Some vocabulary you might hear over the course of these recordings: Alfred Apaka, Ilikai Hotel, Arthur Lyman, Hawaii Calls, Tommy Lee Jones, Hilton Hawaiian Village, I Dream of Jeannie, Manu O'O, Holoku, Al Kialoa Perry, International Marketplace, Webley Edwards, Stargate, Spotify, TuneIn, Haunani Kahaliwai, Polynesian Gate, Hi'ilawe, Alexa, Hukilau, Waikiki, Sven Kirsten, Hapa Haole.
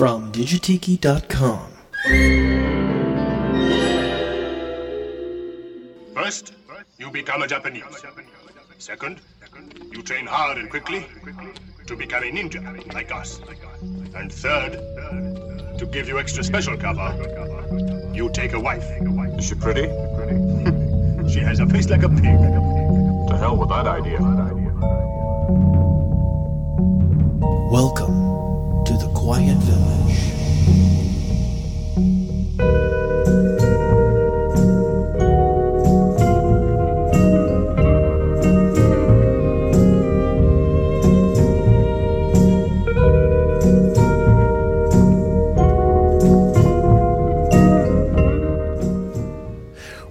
from Digitiki.com. First, you become a Japanese. Second, you train hard and quickly to become a ninja like us. And third, to give you extra special cover, you take a wife. Is she pretty? She has a face like a pig. To hell with that idea. Welcome to the Quiet Village.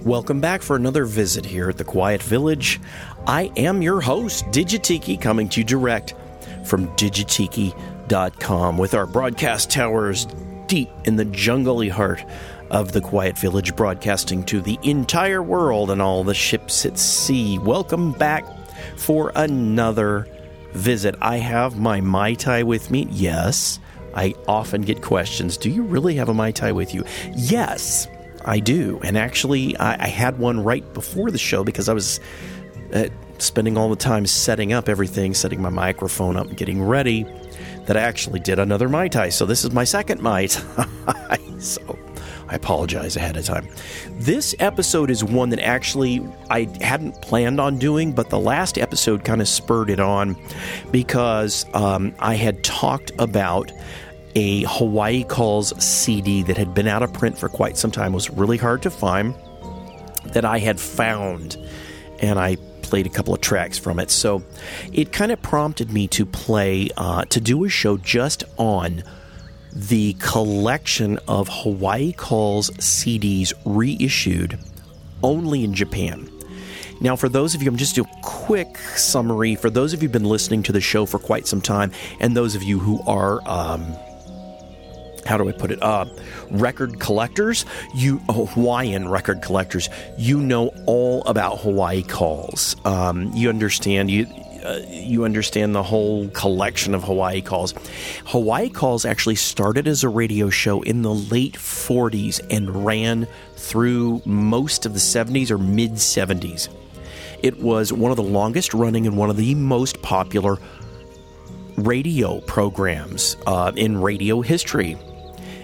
Welcome back for another visit here at the Quiet Village. I am your host, Digitiki, coming to you direct from Digitiki.com with our broadcast towers deep in the jungly heart of the Quiet Village, broadcasting to the entire world and all the ships at sea. Welcome back for another visit. I have my Mai Tai with me. Yes, I often get questions. Do you really have a Mai Tai with you? Yes, I do. And actually, I had one right before the show because I was spending all the time setting up everything, setting my microphone up, getting ready, that I actually did another Mai Tai. So this is my second Mai Tai. So I apologize ahead of time. This episode is one that actually I hadn't planned on doing, but the last episode kind of spurred it on because I had talked about a Hawaii Calls CD that had been out of print for quite some time, was really hard to find, that I had found, and I played a couple of tracks from it. So it kind of prompted me to play, to do a show just on the collection of Hawaii Calls CDs reissued only in Japan. Now, for those of you, I'm just doing a quick summary. For those of you who've been listening to the show for quite some time, and those of you who are record collectors, Hawaiian record collectors, you know all about Hawaii Calls. You understand the whole collection of Hawaii Calls. Hawaii Calls actually started as a radio show in the late 40s and ran through most of the 70s or mid 70s. It was one of the longest running and one of the most popular radio programs in radio history.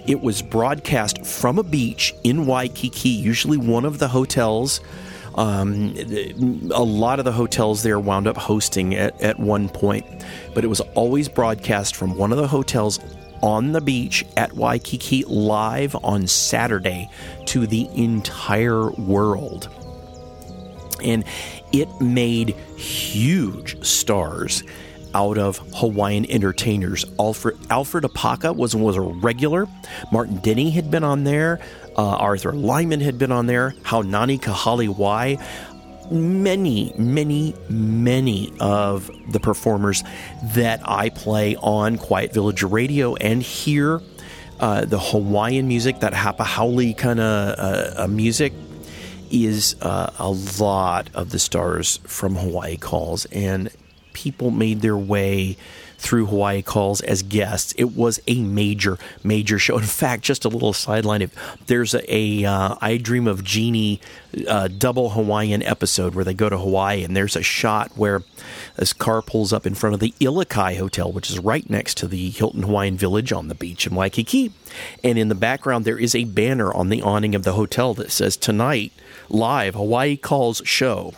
It was broadcast from a beach in Waikiki, usually one of the hotels. A lot of the hotels there wound up hosting at one point, but it was always broadcast from one of the hotels on the beach at Waikiki live on Saturday to the entire world. And it made huge stars out of Hawaiian entertainers. Alfred Apaka was a regular. Martin Denny had been on there. Arthur Lyman had been on there. Haunani Kahaliwai. Many, many, many of the performers that I play on Quiet Village Radio and hear the Hawaiian music, that Hapa Haole kind of music, is a lot of the stars from Hawaii Calls. And people made their way through Hawaii Calls as guests. It was a major, major show. In fact, just a little sideline, if there's a I Dream of Jeannie double Hawaiian episode where they go to Hawaii, and there's a shot where this car pulls up in front of the Ilikai Hotel, which is right next to the Hilton Hawaiian Village on the beach in Waikiki. And in the background, there is a banner on the awning of the hotel that says, "Tonight, live Hawaii Calls show."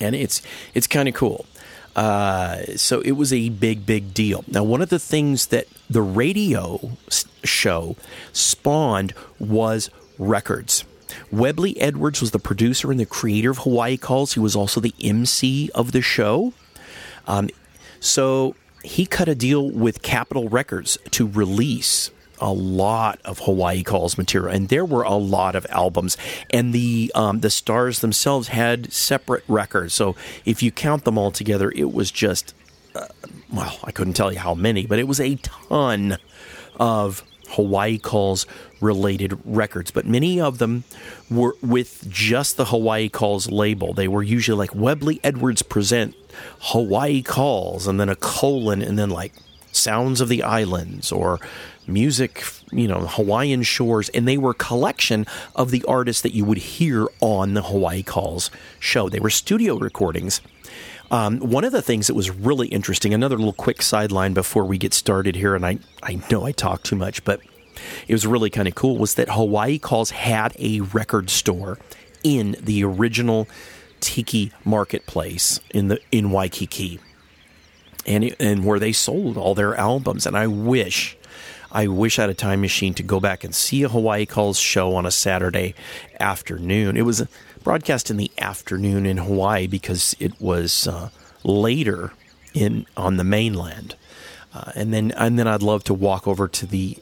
And it's kind of cool. So it was a big, big deal. Now, one of the things that the radio show spawned was records. Webley Edwards was the producer and the creator of Hawaii Calls. He was also the MC of the show. So he cut a deal with Capitol Records to release a lot of Hawaii Calls material, and there were a lot of albums, and the stars themselves had separate records. So if you count them all together, it was just, I couldn't tell you how many, but it was a ton of Hawaii Calls related records. But many of them were with just the Hawaii Calls label. They were usually like Webley Edwards present Hawaii Calls, and then a colon, and then like sounds of the islands or music, you know, Hawaiian shores, and they were a collection of the artists that you would hear on the Hawaii Calls show. They were studio recordings. One of the things that was really interesting, another little quick sideline before we get started here, and I know I talk too much, but it was really kind of cool, was that Hawaii Calls had a record store in the original Tiki Marketplace in Waikiki, and where they sold all their albums. And I wish I had a time machine to go back and see a Hawaii Calls show on a Saturday afternoon. It was broadcast in the afternoon in Hawaii because it was later on the mainland. And then I'd love to walk over to the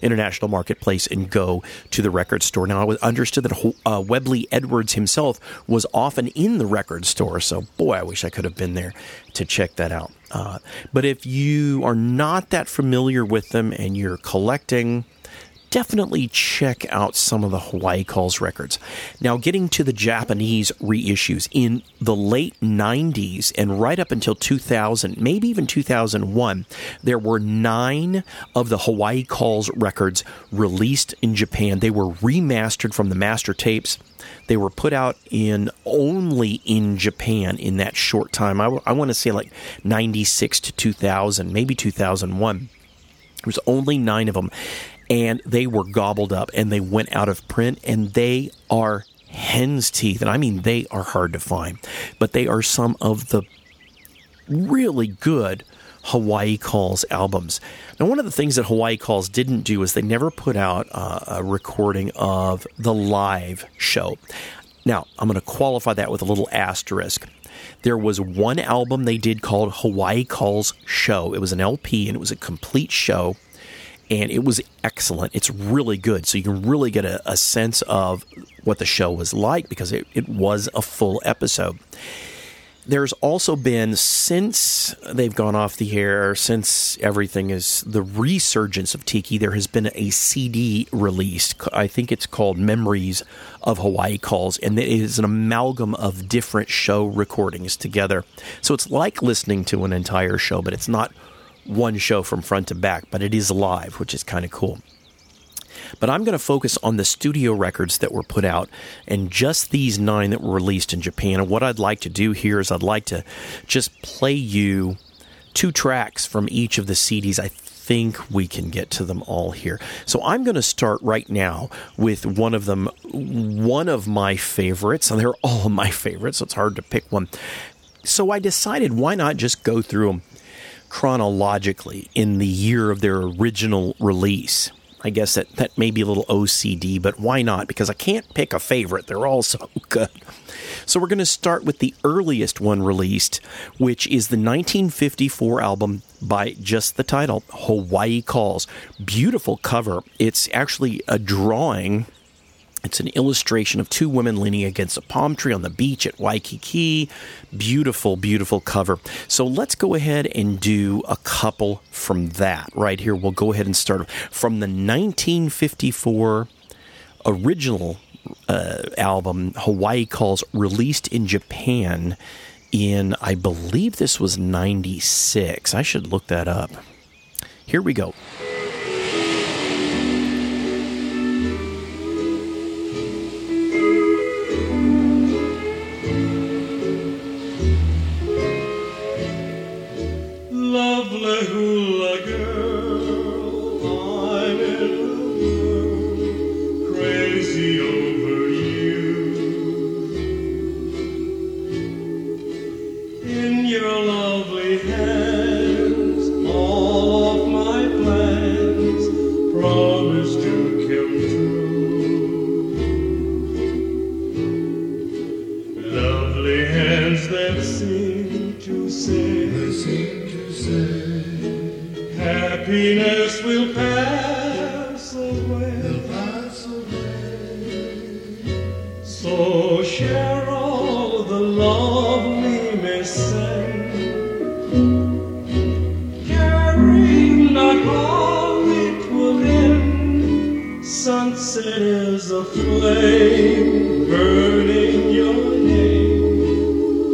International Marketplace and go to the record store. Now, I understood that Webley Edwards himself was often in the record store, so boy, I wish I could have been there to check that out. But if you are not that familiar with them and you're collecting, definitely check out some of the Hawaii Calls records. Now, getting to the Japanese reissues, in the late 90s and right up until 2000, maybe even 2001, there were 9 of the Hawaii Calls records released in Japan. They were remastered from the master tapes. They were put out only in Japan in that short time. I want to say like 96 to 2000, maybe 2001. There was only 9 of them. And they were gobbled up, and they went out of print, and they are hen's teeth. And I mean, they are hard to find. But they are some of the really good Hawaii Calls albums. Now, one of the things that Hawaii Calls didn't do is they never put out a recording of the live show. Now, I'm going to qualify that with a little asterisk. There was one album they did called Hawaii Calls Show. It was an LP, and it was a complete show. And it was excellent. It's really good. So you can really get a sense of what the show was like because it was a full episode. There's also been, since they've gone off the air, since everything is the resurgence of Tiki, there has been a CD released. I think it's called Memories of Hawaii Calls, and it is an amalgam of different show recordings together. So it's like listening to an entire show, but it's not one show from front to back, but it is live, which is kind of cool. But I'm going to focus on the studio records that were put out and just these 9 that were released in Japan. And what I'd like to do here is I'd like to just play you 2 tracks from each of the CDs. I think we can get to them all here. So I'm going to start right now with one of them, one of my favorites, and they're all my favorites, so it's hard to pick one. So I decided, why not just go through them chronologically in the year of their original release? I guess that may be a little OCD, but why not? Because I can't pick a favorite. They're all so good. So we're going to start with the earliest one released, which is the 1954 album by just the title, Hawaii Calls. Beautiful cover. It's actually a drawing. It's an illustration of 2 women leaning against a palm tree on the beach at Waikiki. Beautiful, beautiful cover. So let's go ahead and do a couple from that right here. We'll go ahead and start from the 1954 original album, Hawaii Calls, released in Japan in, I believe this was 96. I should look that up. Here we go.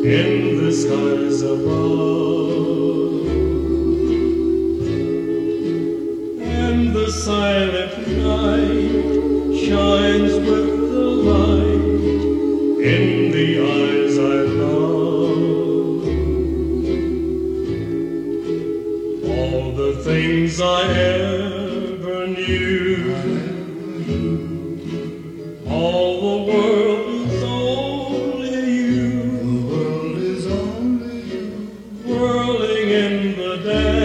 In the skies above, the silent night shines with the light in the eyes I love. All the things I ever knew, all the world is only you. The world is only you, whirling in the dance.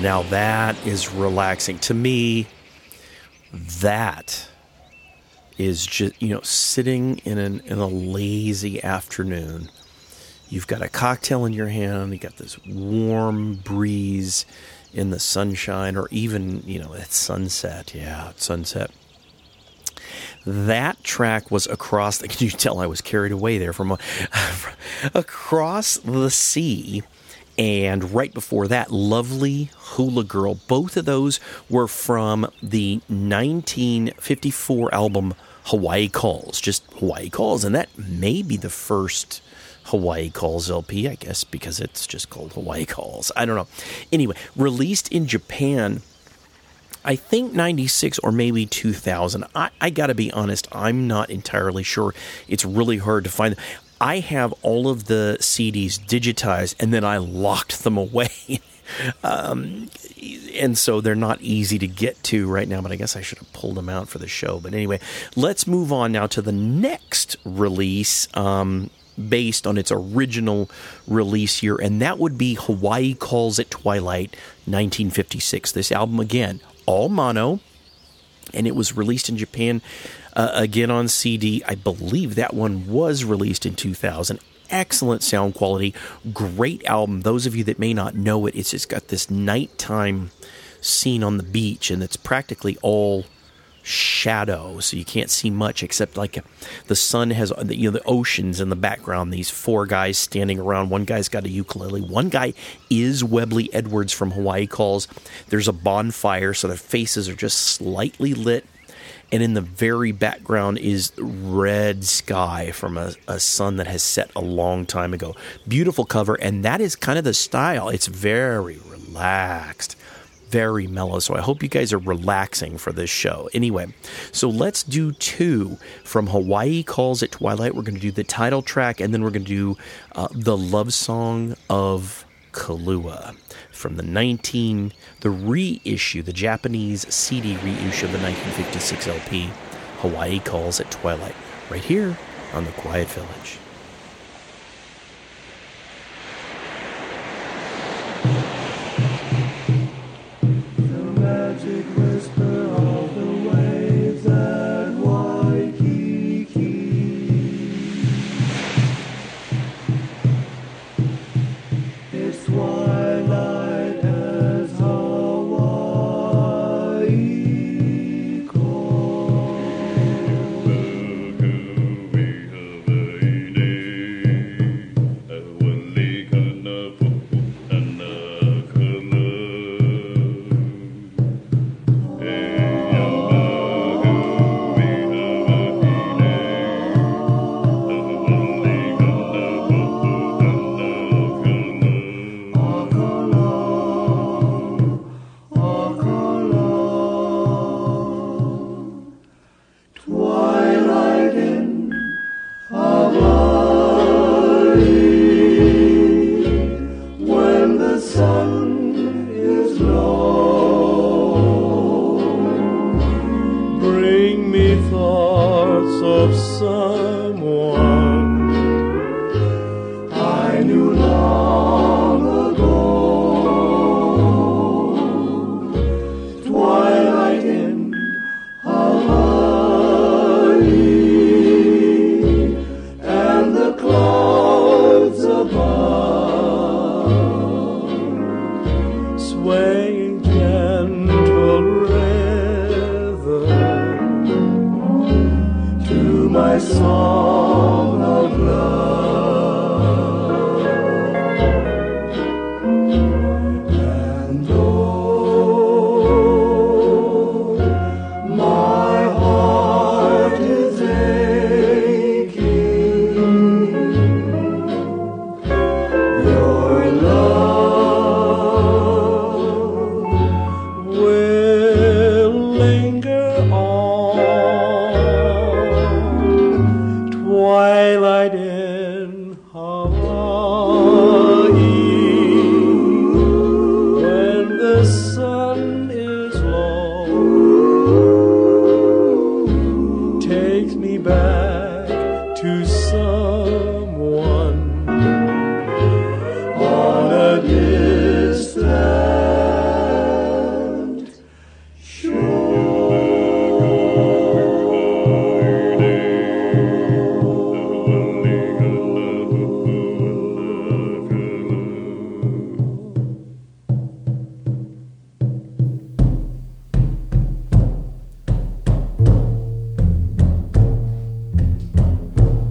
Now that is relaxing. To me, that is just, you know, sitting in a lazy afternoon. You've got a cocktail in your hand. You got this warm breeze in the sunshine, or even, you know, at sunset. Yeah, at sunset. That track was Across. Can you tell I was carried away there from across the sea? and right before that, Lovely Hula Girl. Both of those were from the 1954 album Hawaii Calls, just Hawaii Calls, and that may be the first Hawaii Calls LP, I guess, because it's just called Hawaii Calls. I don't know. Anyway, released in Japan, I think 96 or maybe 2000. I got to be honest, I'm not entirely sure. It's really hard to find them. I have all of the CDs digitized, and then I locked them away. And so they're not easy to get to right now, but I guess I should have pulled them out for the show. But anyway, let's move on now to the next release based on its original release year, and that would be Hawaii Calls at Twilight, 1956. This album, again, all mono, and it was released in Japan again on CD. I believe that one was released in 2000. Excellent sound quality, great album. Those of you that may not know it, it's just got this nighttime scene on the beach, and it's practically all shadow, so you can't see much except like the sun has, you know, the oceans in the background. These four guys standing around. One guy's got a ukulele. One guy is Webley Edwards from Hawaii Calls. There's a bonfire, so their faces are just slightly lit. And in the very background is red sky from a sun that has set a long time ago. Beautiful cover, and that is kind of the style. It's very relaxed, very mellow. So I hope you guys are relaxing for this show. Anyway, so let's do two from Hawaii Calls at Twilight. We're going to do the title track, and then we're going to do the love song of Kahlua from the reissue, the Japanese CD reissue of the 1956 LP, Hawaii Calls at Twilight, right here on the Quiet Village. The magic whisper of the waves at Waikiki. It's twilight.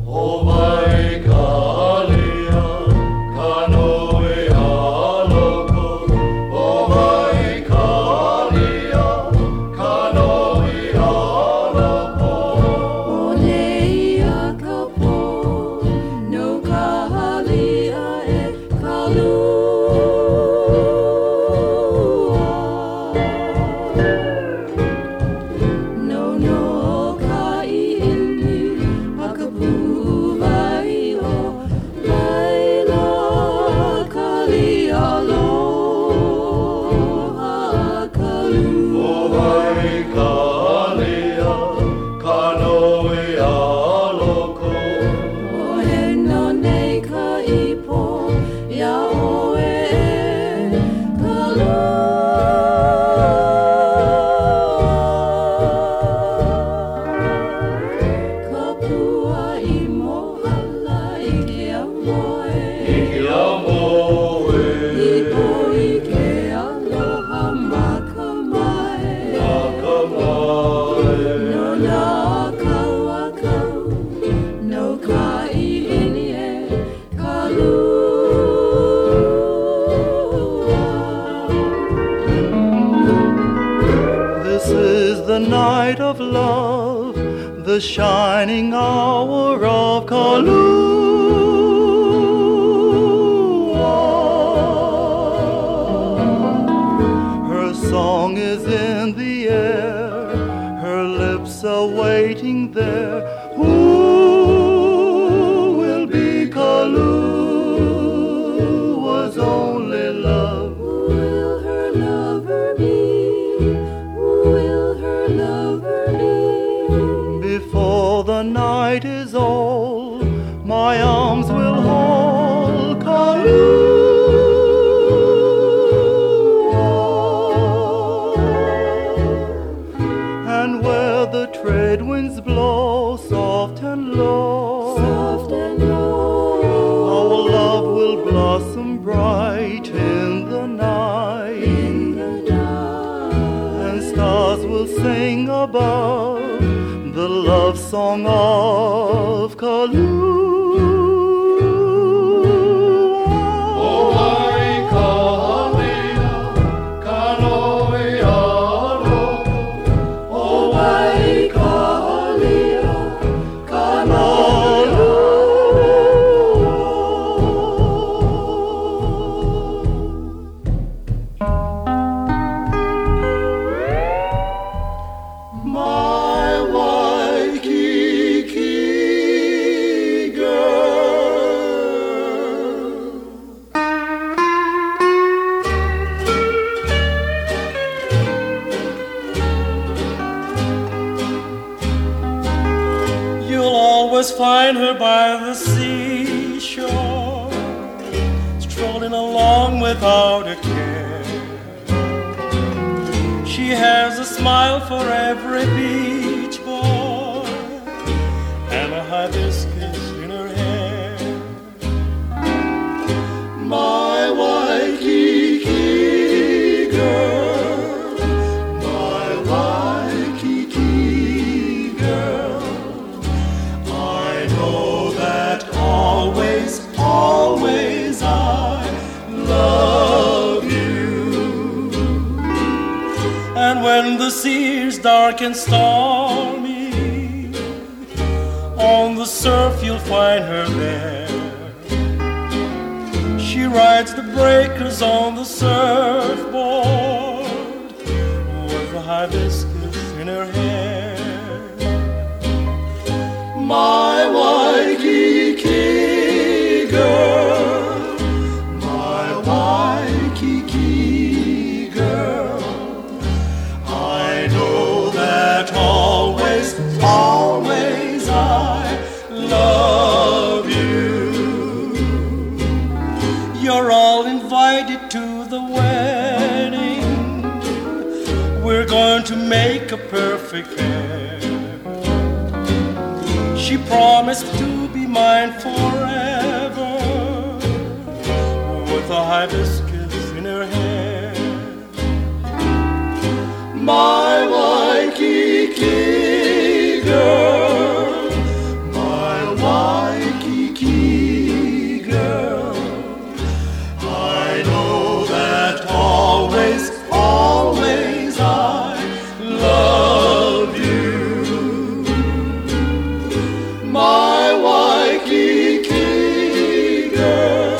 Oh my. 12, the shining hour of Kalua. Her song is in the air, her lips are waiting there. Who will be Kalua's only love? Night is all, my arms will hold Kalua. And where the trade winds blow soft and low, our love will blossom bright in the night, and stars will sing above the love song of Kalua. Hawaii Kahalewa, Kanoe Aloko. Hawaii Kahalewa, Kanoe Aloko. Find her by the seashore, strolling along without a care. She has a smile for every beach boy and a hibiscus in her hair. My Waikiki girl. Always I love you. And when the sea is dark and stormy, on the surf you'll find her there. She rides the breakers on the surfboard with a hibiscus in her hair. My Waikiki girl, my Waikiki girl, I know that always, always I love you. You're all invited to the wedding. We're going to make a perfect pair. She promised to be mine forever with a hibiscus in her hair. My Waikiki girl, my Waikiki girl, I know that always, always I love you. My Waikiki girl,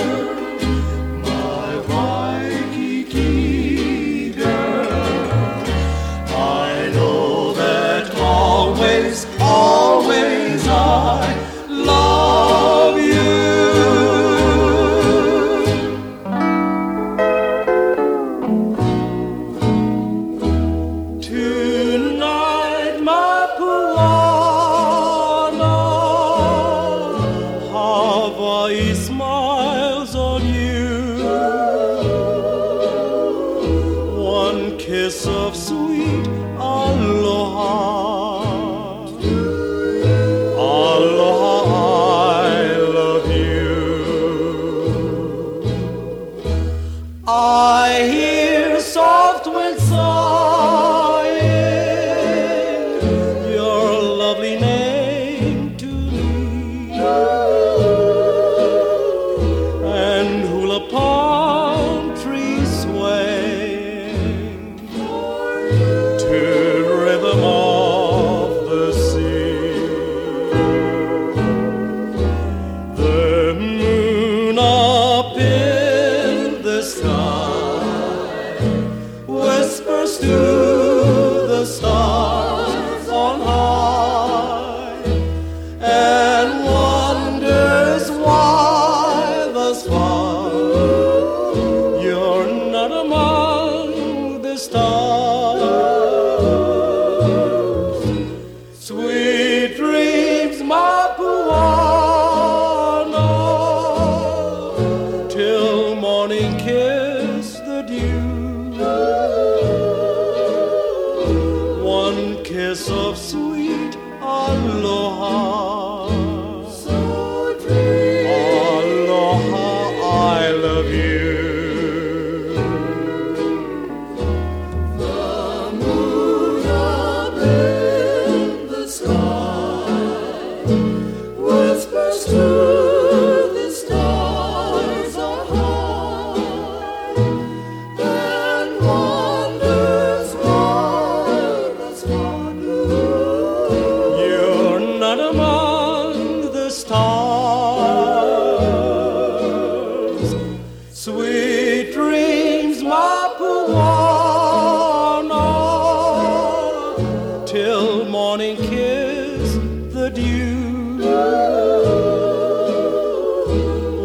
with you.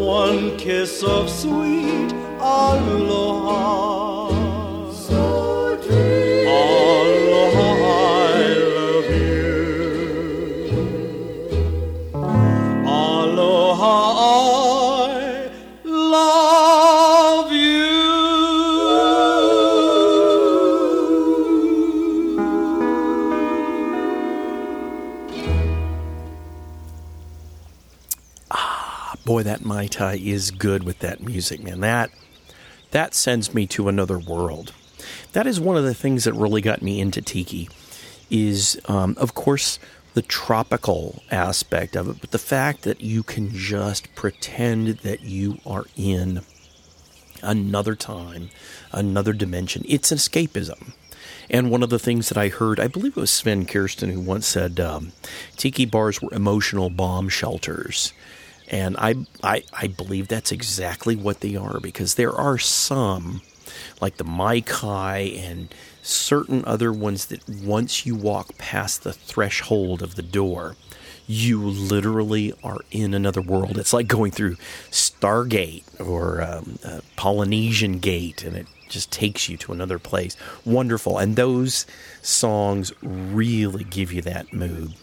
One kiss of sweet aloha. So dreamy. Aloha, I love you. Aloha, I love you. Ah, boy, that Mai Tai is good with that music, man. That sends me to another world. That is one of the things that really got me into tiki is, of course, the tropical aspect of it, but the fact that you can just pretend that you are in another time, another dimension. It's escapism. And one of the things that I heard, I believe it was Sven Kirsten who once said, tiki bars were emotional bomb shelters. And I believe that's exactly what they are, because there are some, like the Mai Kai and certain other ones, that once you walk past the threshold of the door, you literally are in another world. It's like going through Stargate or Polynesian Gate, and it just takes you to another place. Wonderful. And those songs really give you that mood.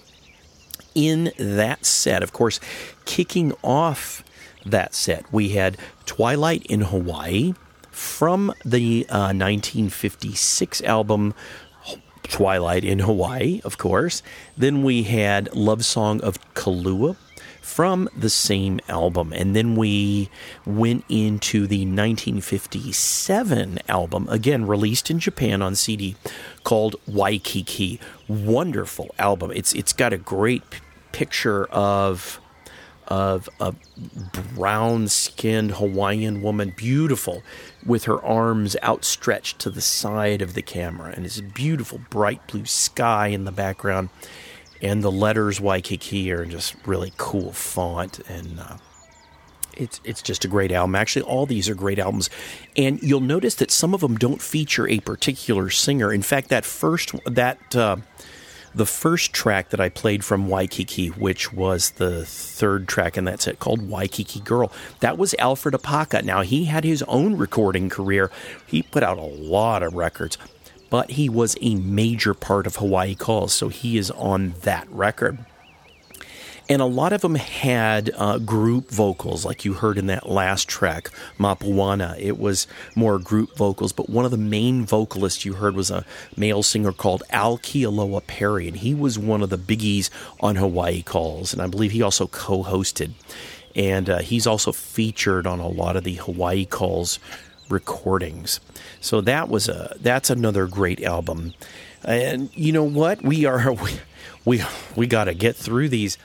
In that set, of course, kicking off that set, we had Twilight in Hawaii from the 1956 album Twilight in Hawaii, of course. Then we had Love Song of Kailua from the same album. And then we went into the 1957 album, again, released in Japan on CD, called Waikiki. Wonderful album. It's got a great picture of a brown-skinned Hawaiian woman, beautiful, with her arms outstretched to the side of the camera. And it's a beautiful, bright blue sky in the background. And the letters Waikiki are just really cool font. And it's just a great album. Actually, all these are great albums. And you'll notice that some of them don't feature a particular singer. In fact, the first track that I played from Waikiki, which was the third track in that set, called Waikiki Girl, that was Alfred Apaka. Now, he had his own recording career. He put out a lot of records, but he was a major part of Hawaii Calls, so he is on that record. And a lot of them had group vocals, like you heard in that last track, Mapuana. It was more group vocals, but one of the main vocalists you heard was a male singer called Al Kialoa Perry, and he was one of the biggies on Hawaii Calls, and I believe he also co-hosted. And he's also featured on a lot of the Hawaii Calls recordings. So that's another great album. And you know what? We got to get through these.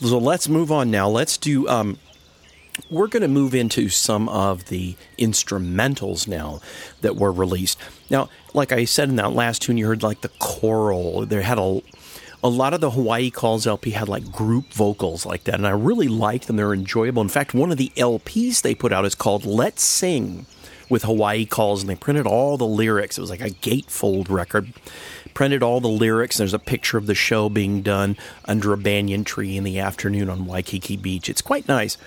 So let's move on now. Let's do we're going to move into some of the instrumentals now that were released. Now, like I said in that last tune, you heard like the choral. There had a lot of the Hawaii Calls LP had like group vocals like that, and I really liked them. They're enjoyable. In fact, one of the LPs they put out is called Let's Sing with Hawaii Calls, and they printed all the lyrics. It was like a gatefold record. Printed all the lyrics. There's a picture of the show being done under a banyan tree in the afternoon on Waikiki Beach. It's quite nice.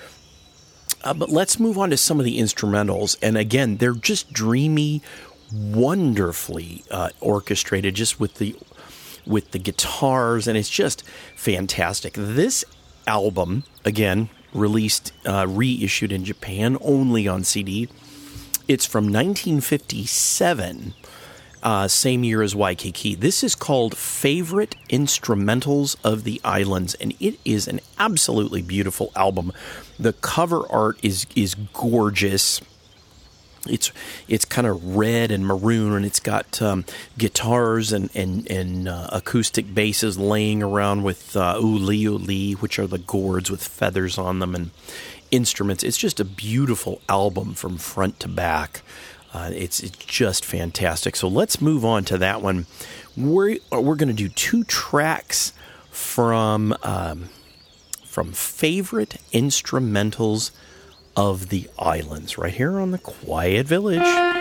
But let's move on to some of the instrumentals. And again, they're just dreamy, wonderfully orchestrated, just with the guitars, and it's just fantastic. This album, again, released, reissued in Japan, only on CD. It's from 1957, same year as Waikiki. This is called Favorite Instrumentals of the Islands, and it is an absolutely beautiful album. The cover art is gorgeous. It's kind of red and maroon, and it's got guitars and acoustic basses laying around with uli, which are the gourds with feathers on them, and instruments. It's just a beautiful album from front to back. It's just fantastic. So let's move on to that one. We're going to do two tracks from Favorite Instrumentals of the Islands, right here on the Quiet Village.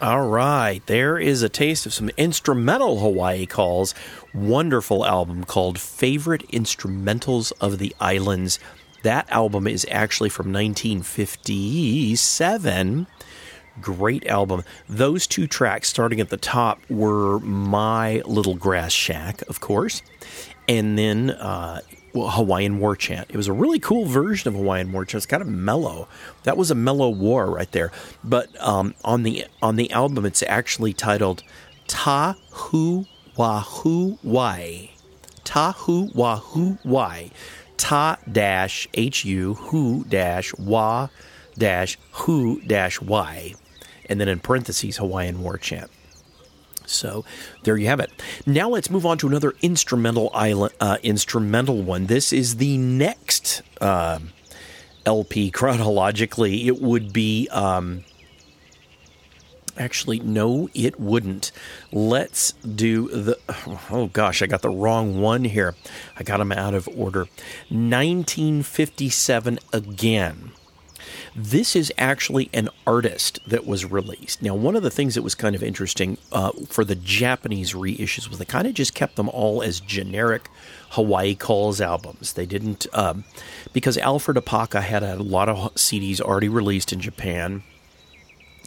All right. There is a taste of some instrumental Hawaii Calls. Wonderful album called Favorite Instrumentals of the Islands. That album is actually from 1957. Great album. Those two tracks starting at the top were My Little Grass Shack, of course, and then Hawaiian War Chant. It was a really cool version of Hawaiian War Chant. It's kind of mellow. That was a mellow war right there. But on the album, it's actually titled Tahuwahuwai. Tahuwahuwai. Ta-H-U, Hu-Wah-Who-Y, and then in parentheses, Hawaiian War Chant. So there you have it. Now let's move on to another instrumental one. This is the next LP chronologically. It would be... Actually, no, it wouldn't. Let's do the... Oh, gosh, I got the wrong one here. I got them out of order. 1957 again. This is actually an artist that was released. Now, one of the things that was kind of interesting for the Japanese reissues was they kind of just kept them all as generic Hawaii Calls albums. They didn't... because Alfred Apaka had a lot of CDs already released in Japan.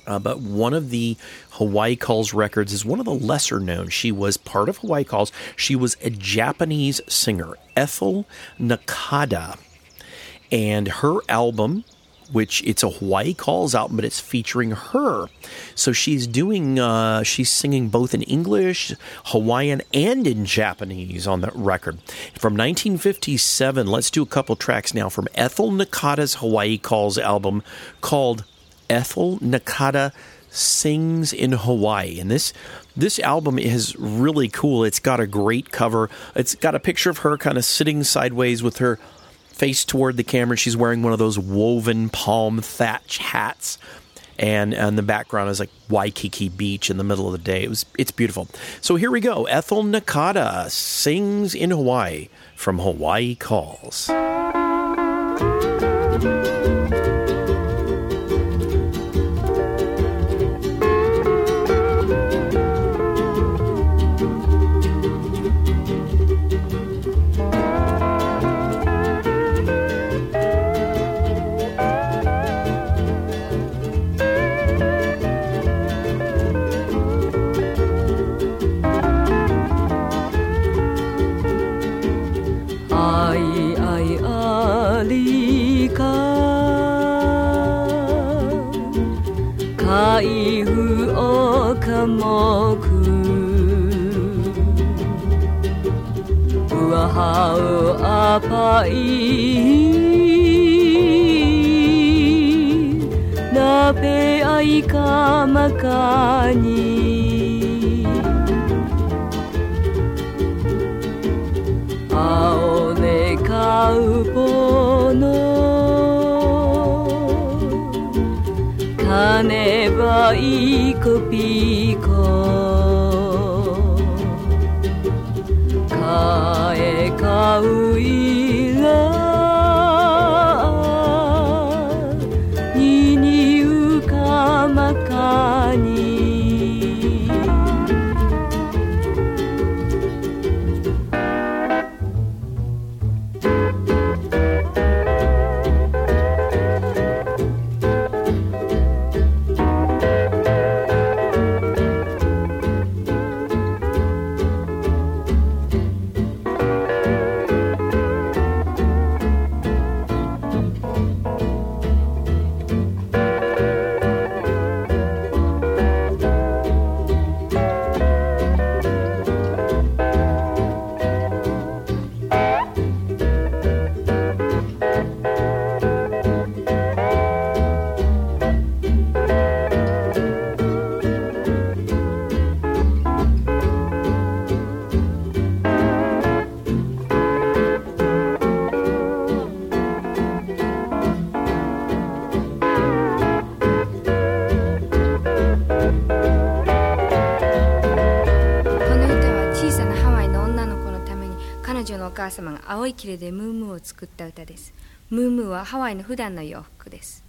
But one of the Hawaii Calls records is one of the lesser known. She was part of Hawaii Calls. She was a Japanese singer, Ethel Nakata. And her album, which it's a Hawaii Calls album, but it's featuring her. So she's singing both in English, Hawaiian, and in Japanese on the record. From 1957, let's do a couple tracks now from Ethel Nakata's Hawaii Calls album called Ethel Nakata Sings in Hawaii. And this album is really cool. It's got a great cover. It's got a picture of her kind of sitting sideways with her face toward the camera. She's wearing one of those woven palm thatch hats. And the background is like Waikiki Beach in the middle of the day. It's beautiful. So here we go. Ethel Nakata Sings in Hawaii from Hawaii Calls. Hau apai na pe ai ka makani ao ne kaupono kane wa iko piko Kae kauila Nini ukamakaniムームー はハワイの普段の洋服です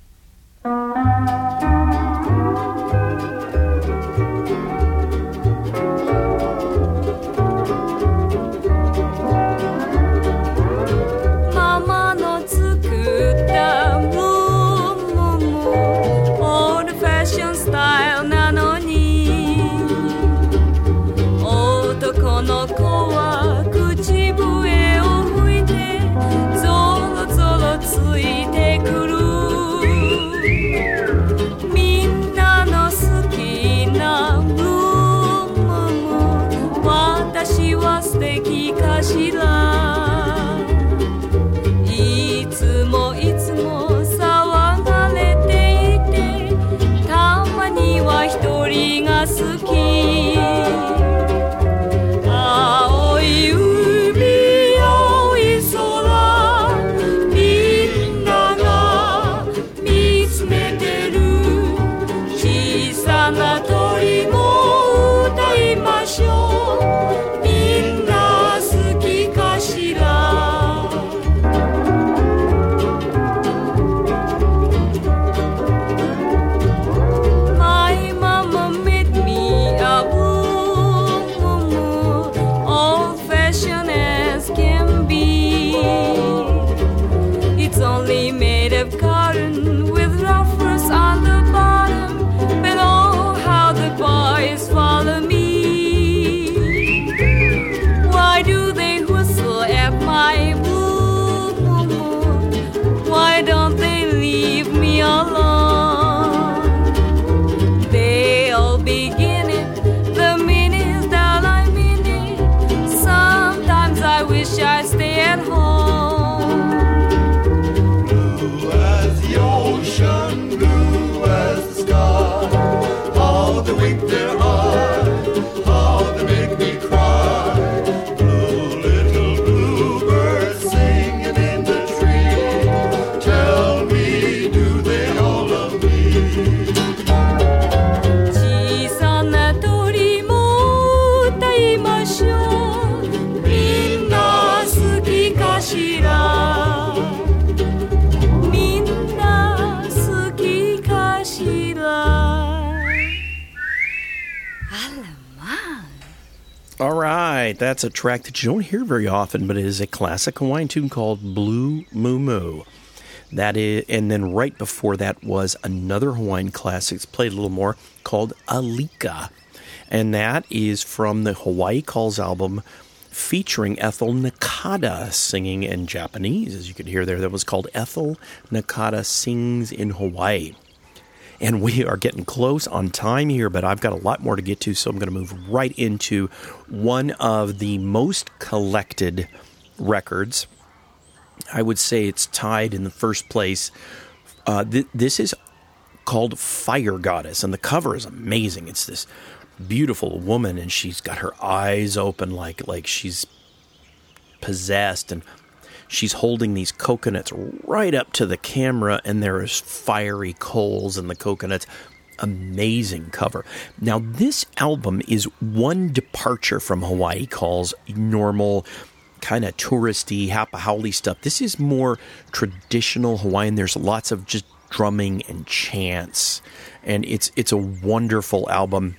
right, that's a track that you don't hear very often, but it is a classic Hawaiian tune called Blue Moo Moo. That is, and then right before that was another Hawaiian classic, it's played a little more, called Alika. And that is from the Hawaii Calls album featuring Ethel Nakata singing in Japanese. As you could hear there, that was called Ethel Nakata Sings in Hawaii. And we are getting close on time here, but I've got a lot more to get to, so I'm going to move right into one of the most collected records. I would say it's tied in the first place. This is called Fire Goddess, and the cover is amazing. It's this beautiful woman, and she's got her eyes open like she's possessed, and she's holding these coconuts right up to the camera, and there is fiery coals in the coconuts. Amazing cover. Now, this album is one departure from Hawaii Calls' normal kind of touristy Hapa Haole stuff. This is more traditional Hawaiian. There's lots of just drumming and chants, and it's a wonderful album.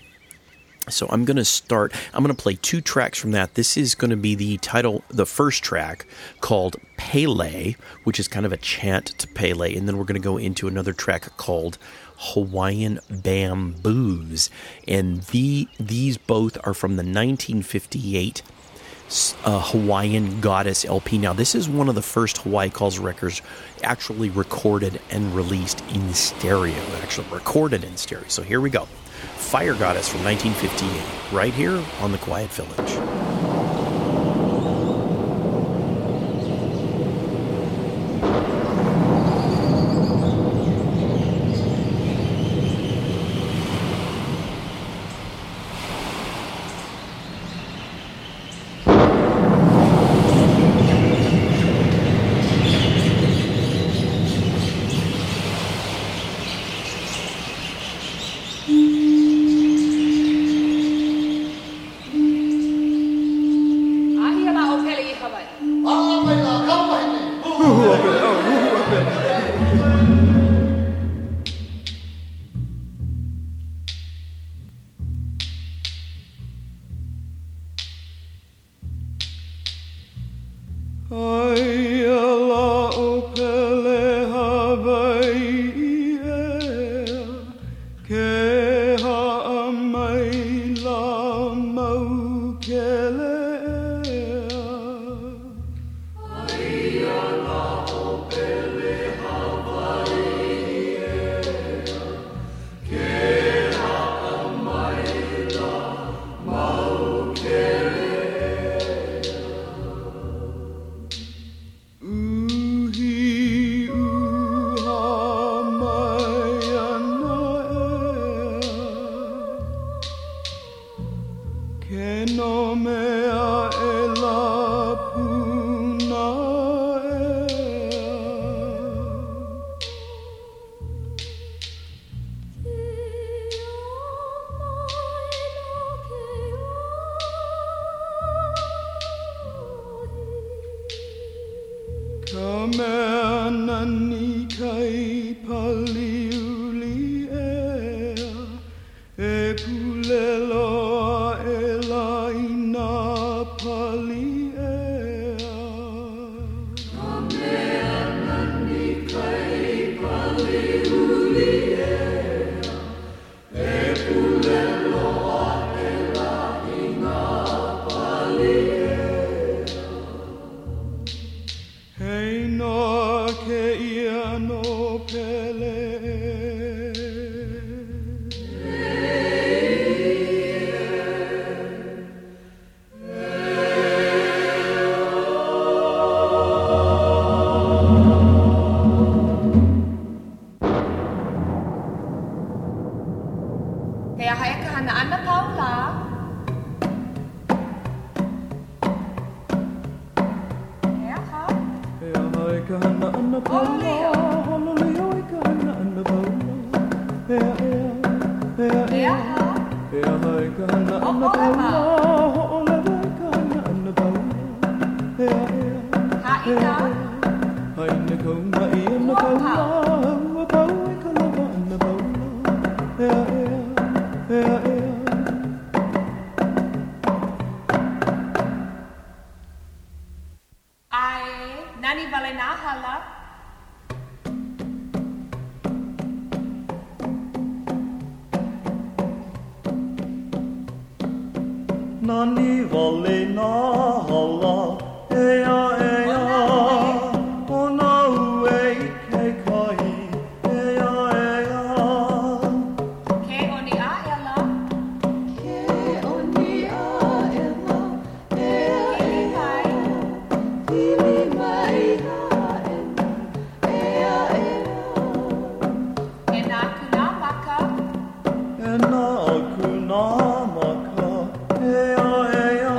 So I'm going to start. I'm going to play two tracks from that. This is going to be the title, the first track called Pele, which is kind of a chant to Pele. And then we're going to go into another track called Hawaiian Bamboos. And these both are from the 1958 Hawaiian Goddess LP. Now, this is one of the first Hawaii Calls records actually recorded and released in stereo. Actually recorded in stereo. So here we go. Fire Goddess from 1958, right here on the Quiet Village. Nani wale na hala ea ea ona ue I ke kai ea ea Ke oni a ela Ke oni a ela ea ea Hili mai a ela ea ea Ena kuna maka Ena kuna maka Ea, ea,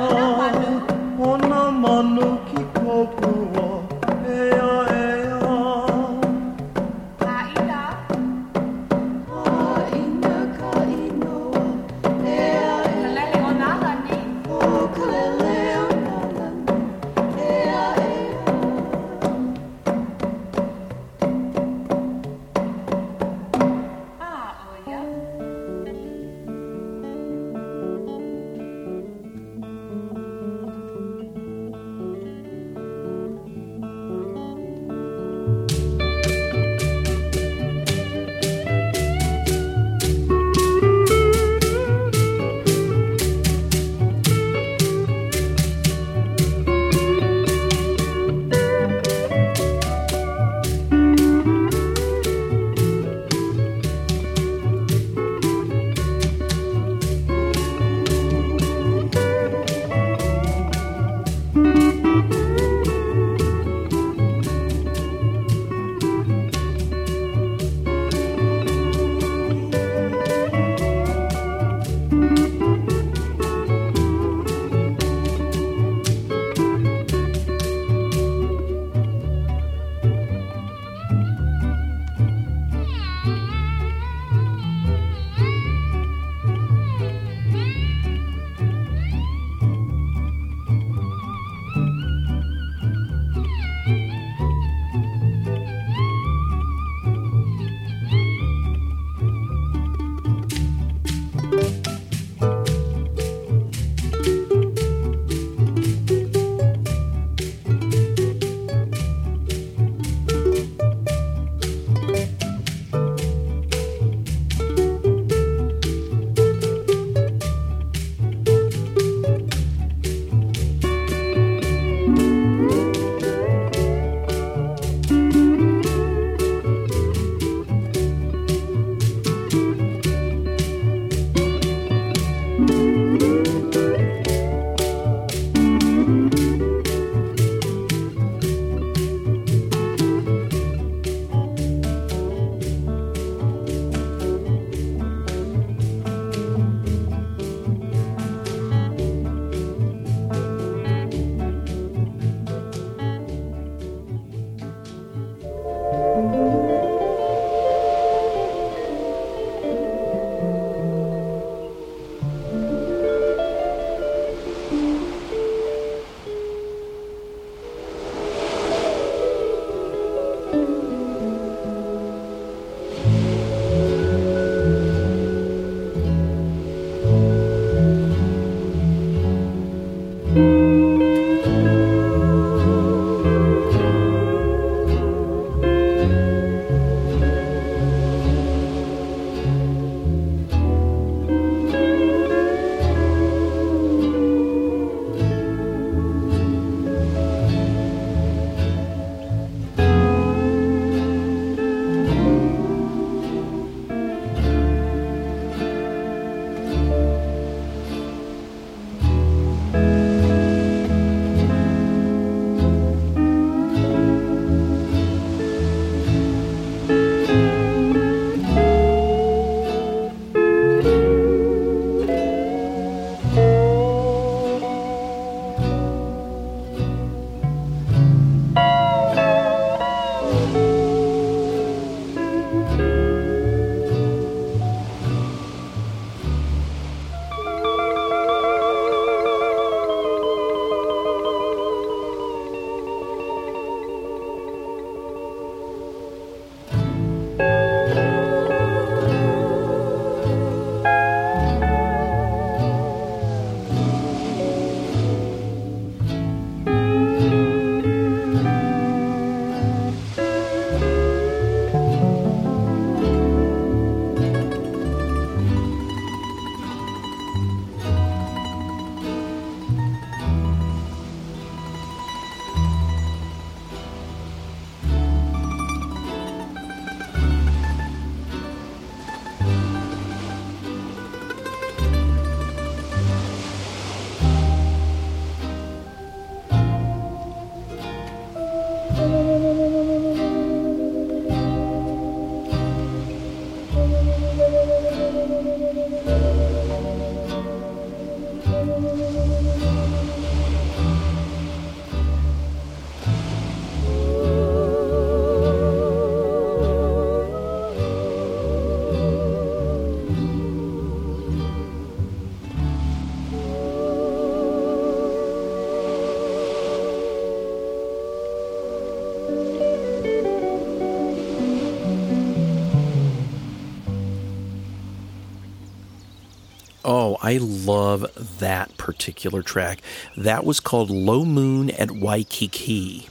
Oh, I love that particular track. That was called Low Moon at Waikiki.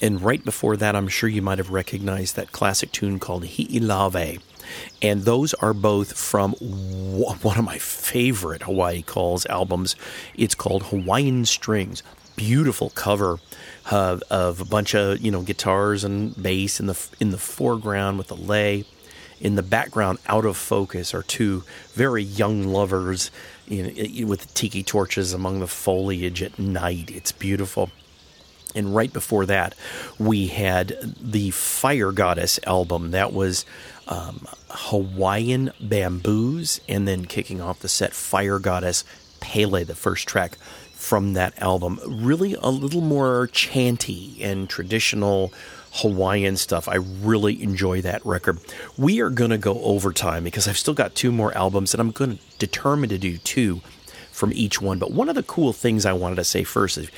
And right before that, I'm sure you might have recognized that classic tune called Hi'ilawe. And those are both from one of my favorite Hawaii Calls albums. It's called Hawaiian Strings. Beautiful cover of a bunch of, guitars and bass in the foreground with a lei. In the background, out of focus, are two very young lovers with tiki torches among the foliage at night. It's beautiful. And right before that, we had the Fire Goddess album. That was Hawaiian Bamboos, and then kicking off the set, Fire Goddess Pele, the first track from that album. Really a little more chanty and traditional Hawaiian stuff. I really enjoy that record. We are going to go overtime because I've still got two more albums, and I'm going to determine to do two from each one. But one of the cool things I wanted to say first is,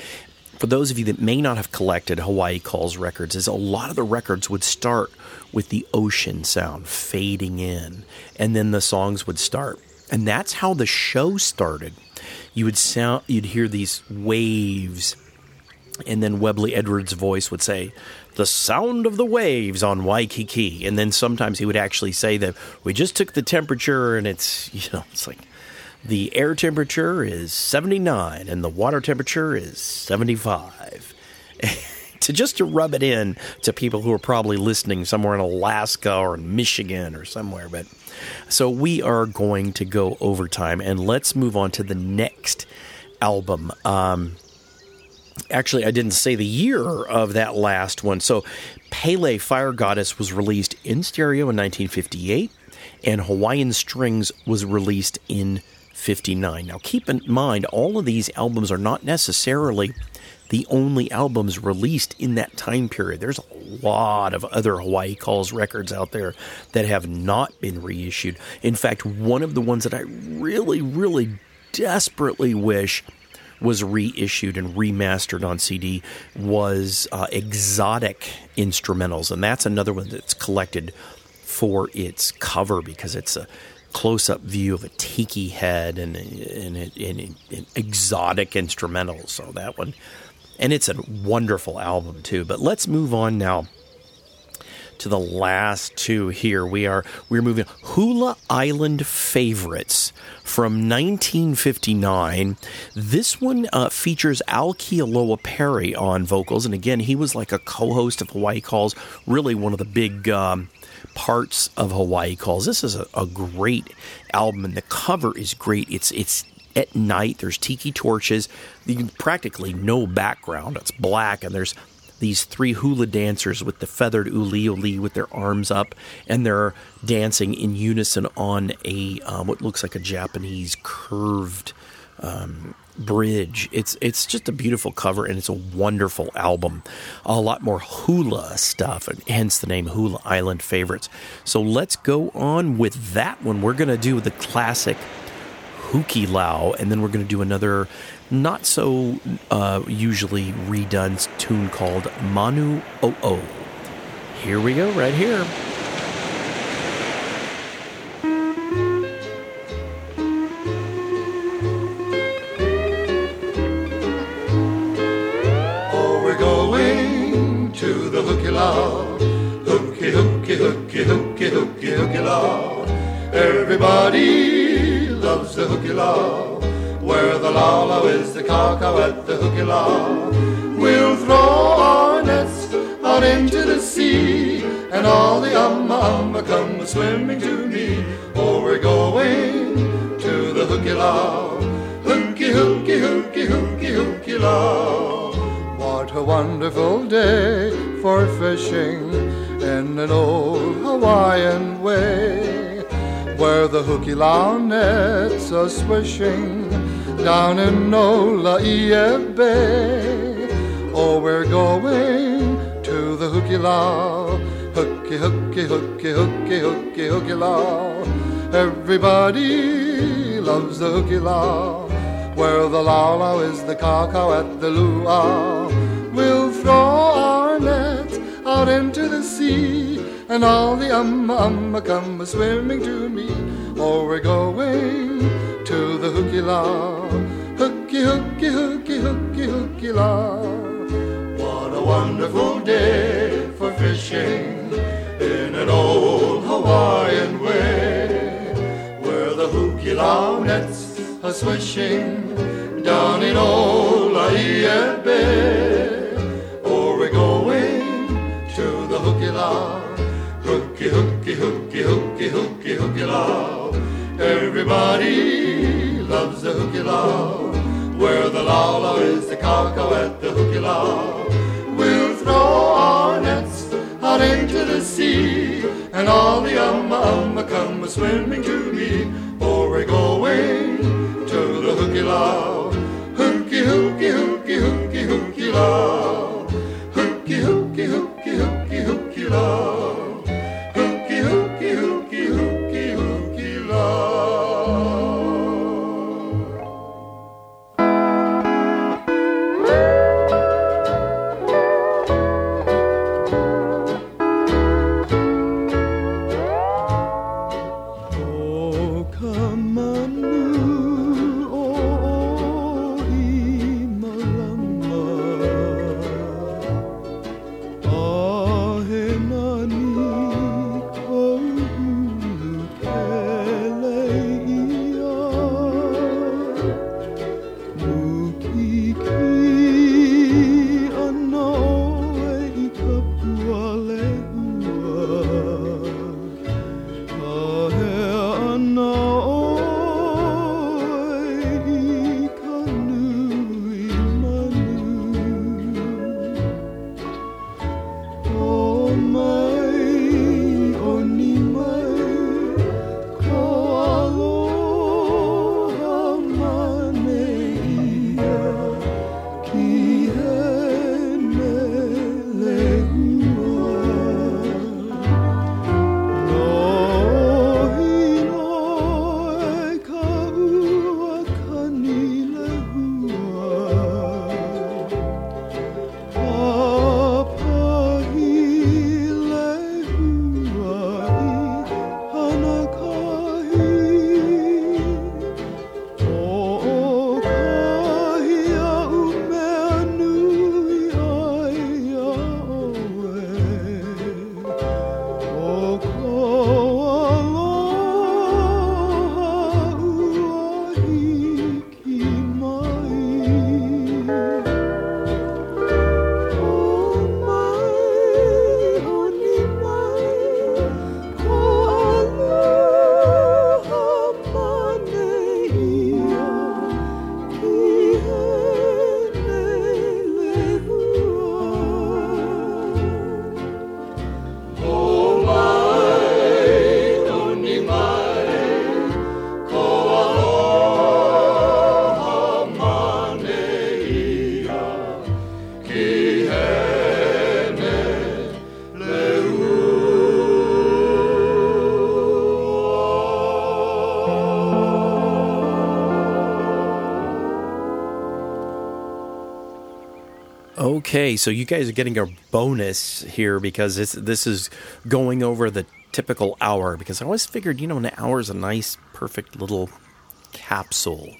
for those of you that may not have collected Hawaii Calls records, is a lot of the records would start with the ocean sound fading in, and then the songs would start. And that's how the show started. You'd hear these waves, and then Webley Edwards' voice would say, "The sound of the waves on Waikiki." And then sometimes he would actually say that we just took the temperature, and it's like the air temperature is 79 and the water temperature is 75. to rub it in to people who are probably listening somewhere in Alaska or in Michigan or somewhere. But so we are going to go overtime, and let's move on to the next album. Actually, I didn't say the year of that last one. So Pele, Fire Goddess, was released in stereo in 1958, and Hawaiian Strings was released in 59. Now, keep in mind, all of these albums are not necessarily the only albums released in that time period. There's a lot of other Hawaii Calls records out there that have not been reissued. In fact, one of the ones that I really, really desperately wish was reissued and remastered on CD was Exotic Instrumentals. And that's another one that's collected for its cover, because it's a close-up view of a tiki head and exotic instrumentals. So that one, and it's a wonderful album too. But let's move on now to the last two here. We're moving Hula Island Favorites from 1959. This one features Al Kialoa Perry on vocals, and again, he was like a co-host of Hawaii Calls. Really, one of the big parts of Hawaii Calls. This is a great album, and the cover is great. It's at night. There's tiki torches. There's practically no background. It's black, and there's these three hula dancers with the feathered uliuli with their arms up, and they're dancing in unison on a what looks like a Japanese curved bridge. It's just a beautiful cover, and it's a wonderful album. A lot more hula stuff, and hence the name Hula Island Favorites. So let's go on with that one. We're going to do the classic Hukilau, and then we're going to do another not so usually redone tune called Manu O'O. Here we go, right here. Everybody loves the Hukilau, where the lalau is the kakau at the Hukilau. We'll throw our nets out into the sea, and all the amma come swimming to me. Oh, we're going to the Hukilau, hooky, hooky, hooky, hooky, Hukilau. What a wonderful day for fishing in an old Hawaiian way, where the Hukilau nets are swishing down in Nola'ia Bay. Oh, we're going to the Hukilau, hooky, hooky, hooky, hooky, hooky, Hukilau. Everybody loves the Hukilau, where the laulau is the kakau at the luau. We'll throw our nets out into the sea, and all the amma come a-swimming to me. Oh, we're going to the Hukilau. Hooky, hooky, hooky, hooky, Hukilau. What a wonderful day for fishing in an old Hawaiian way, where the Hukilau nets are swishing down in old Laie Bay. Or we're going to the Hukilau. Hooky, hooky, hooky, hooky, hooky, Hukilau. Everybody loves the Hukilau, where the laulau is the kakau at the Hukilau. We'll throw our nets out into the sea, and all the amma come a-swimming to me, for we're going to the Hukilau. Hooky, hooky, hooky, hooky, Hukilau. Hooky, hooky, hooky, hooky, Hukilau. Okay, so you guys are getting a bonus here because this is going over the typical hour, because I always figured, you know, an hour is a nice, perfect little capsule.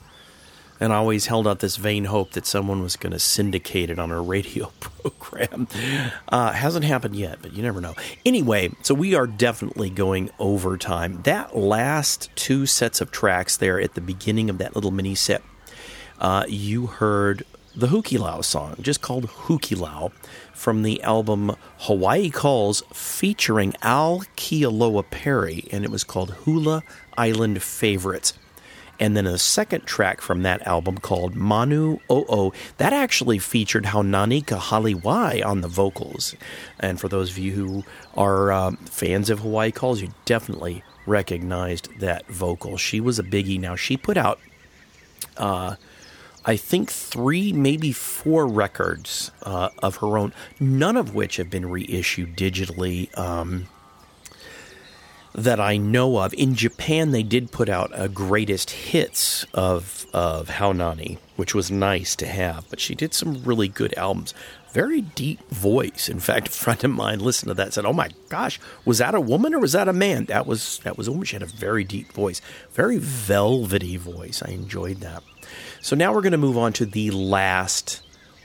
And I always held out this vain hope that someone was going to syndicate it on a radio program. Hasn't happened yet, but you never know. Anyway, so we are definitely going overtime. That last two sets of tracks there at the beginning of that little mini set, you heard the Hukilau song, just called Hukilau, from the album Hawaii Calls featuring Al Kialoa Perry, and it was called Hula Island Favorites. And then a second track from that album called Manu O'O, that actually featured Haunani Kahaliwai on the vocals. And for those of you who are fans of Hawaii Calls, you definitely recognized that vocal. She was a biggie. Now, she put out I think 3, maybe 4 records of her own, none of which have been reissued digitally. that I know of. In Japan, they did put out a greatest hits of Haunani, which was nice to have. But she did some really good albums. Very deep voice. In fact, a friend of mine listened to that and said, "Oh my gosh, was that a woman or was that a man?" That was a woman. She had a very deep voice. Very velvety voice. I enjoyed that. So now we're going to move on to the last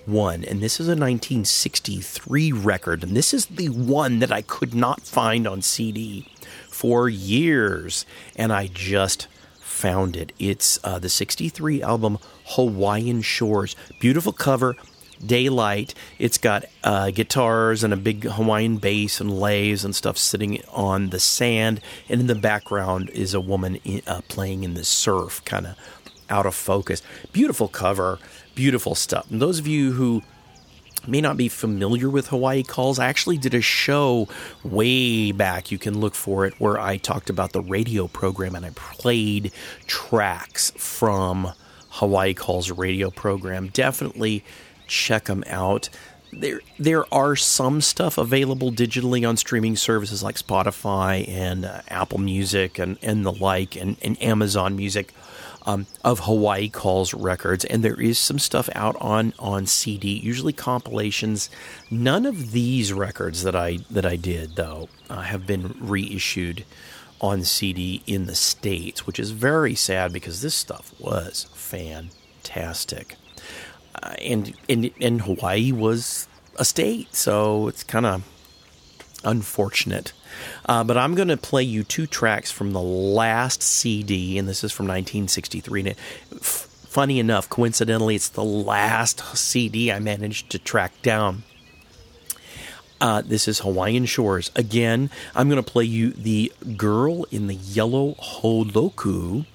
one, and this is a 1963 record, and this is the one that I could not find on CD for years, and I just found it. It's the 63 album Hawaiian Shores. Beautiful cover, daylight. It's got guitars and a big Hawaiian bass and leis and stuff sitting on the sand, and in the background is a woman playing in the surf, kind of out of focus. Beautiful cover, beautiful stuff. And those of you who may not be familiar with Hawaii Calls, I actually did a show way back, you can look for it, where I talked about the radio program and I played tracks from Hawaii Calls radio program. Definitely check them out. There are some stuff available digitally on streaming services like Spotify and Apple Music and the like, and Amazon Music, of Hawaii Calls records, and there is some stuff out on CD, usually compilations. None of these records that I did, though, have been reissued on CD in the States, which is very sad because this stuff was fantastic. And Hawaii was a state, so it's kind of unfortunate. But I'm going to play you two tracks from the last CD, and this is from 1963. And funny enough, coincidentally, it's the last CD I managed to track down. This is Hawaiian Shores. Again, I'm going to play you The Girl in the Yellow Holoku,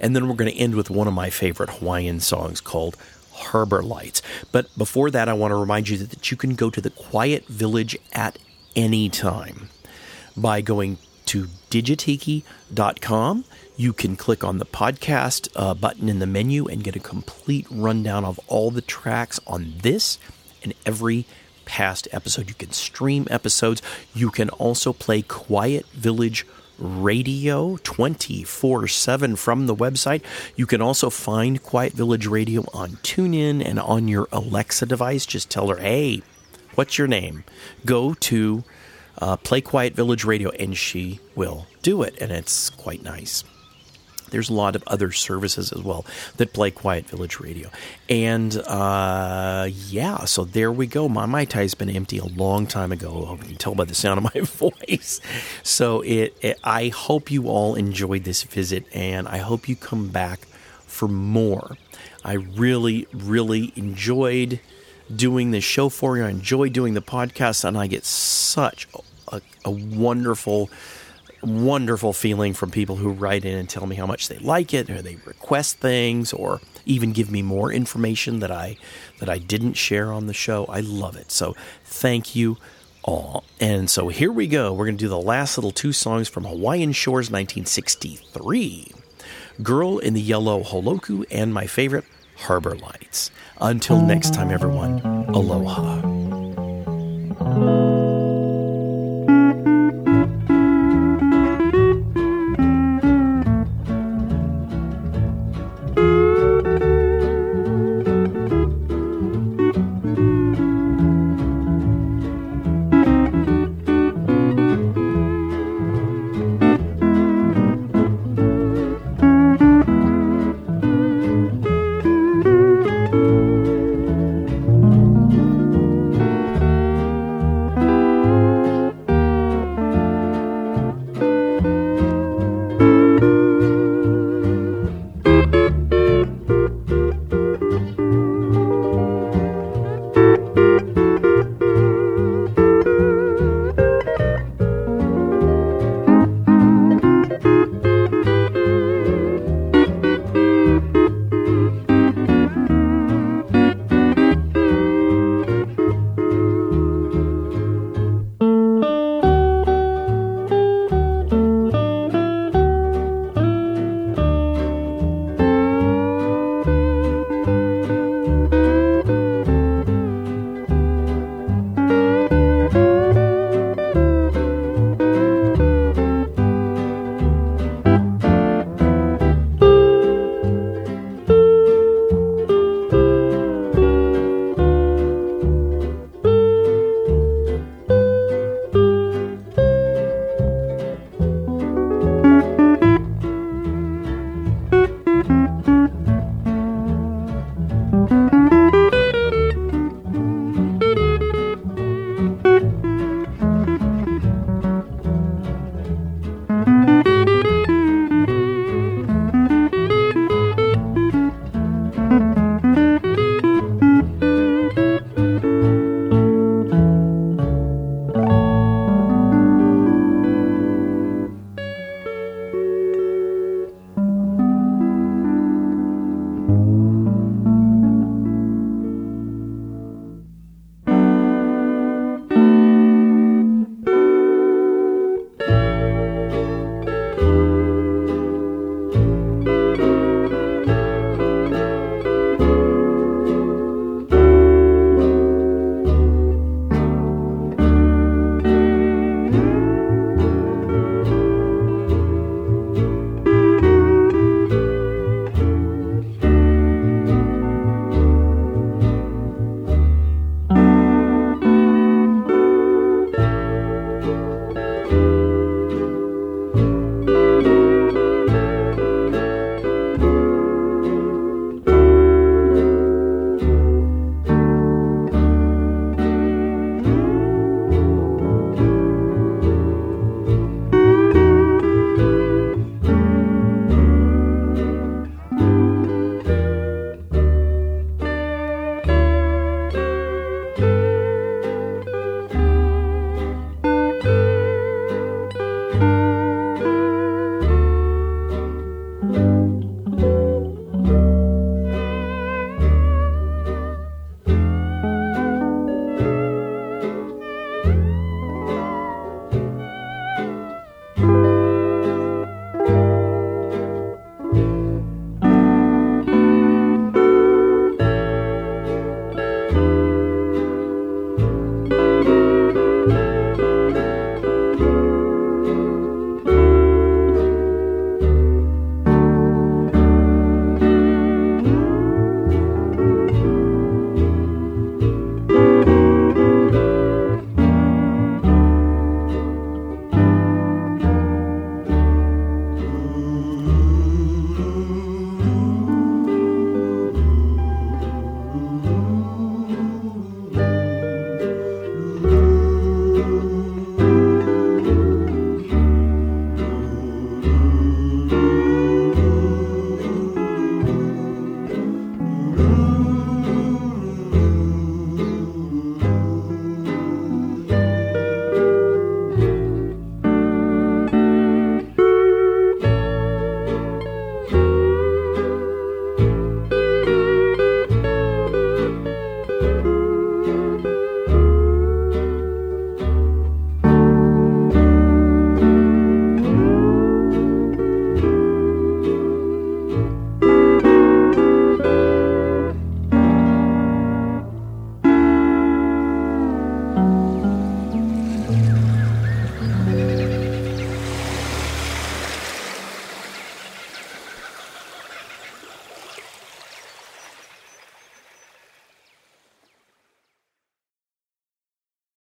and then we're going to end with one of my favorite Hawaiian songs called Harbor Lights. But before that, I want to remind you that you can go to the Quiet Village at any time by going to digitiki.com. You can click on the podcast button in the menu and get a complete rundown of all the tracks on this and every past episode. You can stream episodes. You can also play Quiet Village Radio 24/7 from the website. You can also find Quiet Village Radio on TuneIn and on your Alexa device. Just tell her, "Hey, what's your name? Go to play Quiet Village Radio," and she will do it, and it's quite nice. There's a lot of other services as well that play Quiet Village Radio. And, so there we go. My Mai Tai has been empty a long time ago. You can tell by the sound of my voice. So I hope you all enjoyed this visit, and I hope you come back for more. I really, really enjoyed doing this show for you. I enjoy doing the podcast, and I get such a wonderful, wonderful feeling from people who write in and tell me how much they like it, or they request things, or even give me more information that I didn't share on the show. I love it. So thank you all. And so here we go. We're going to do the last little two songs from Hawaiian Shores 1963, Girl in the Yellow Holoku, and my favorite, Harbor Lights. Until next time, everyone, aloha.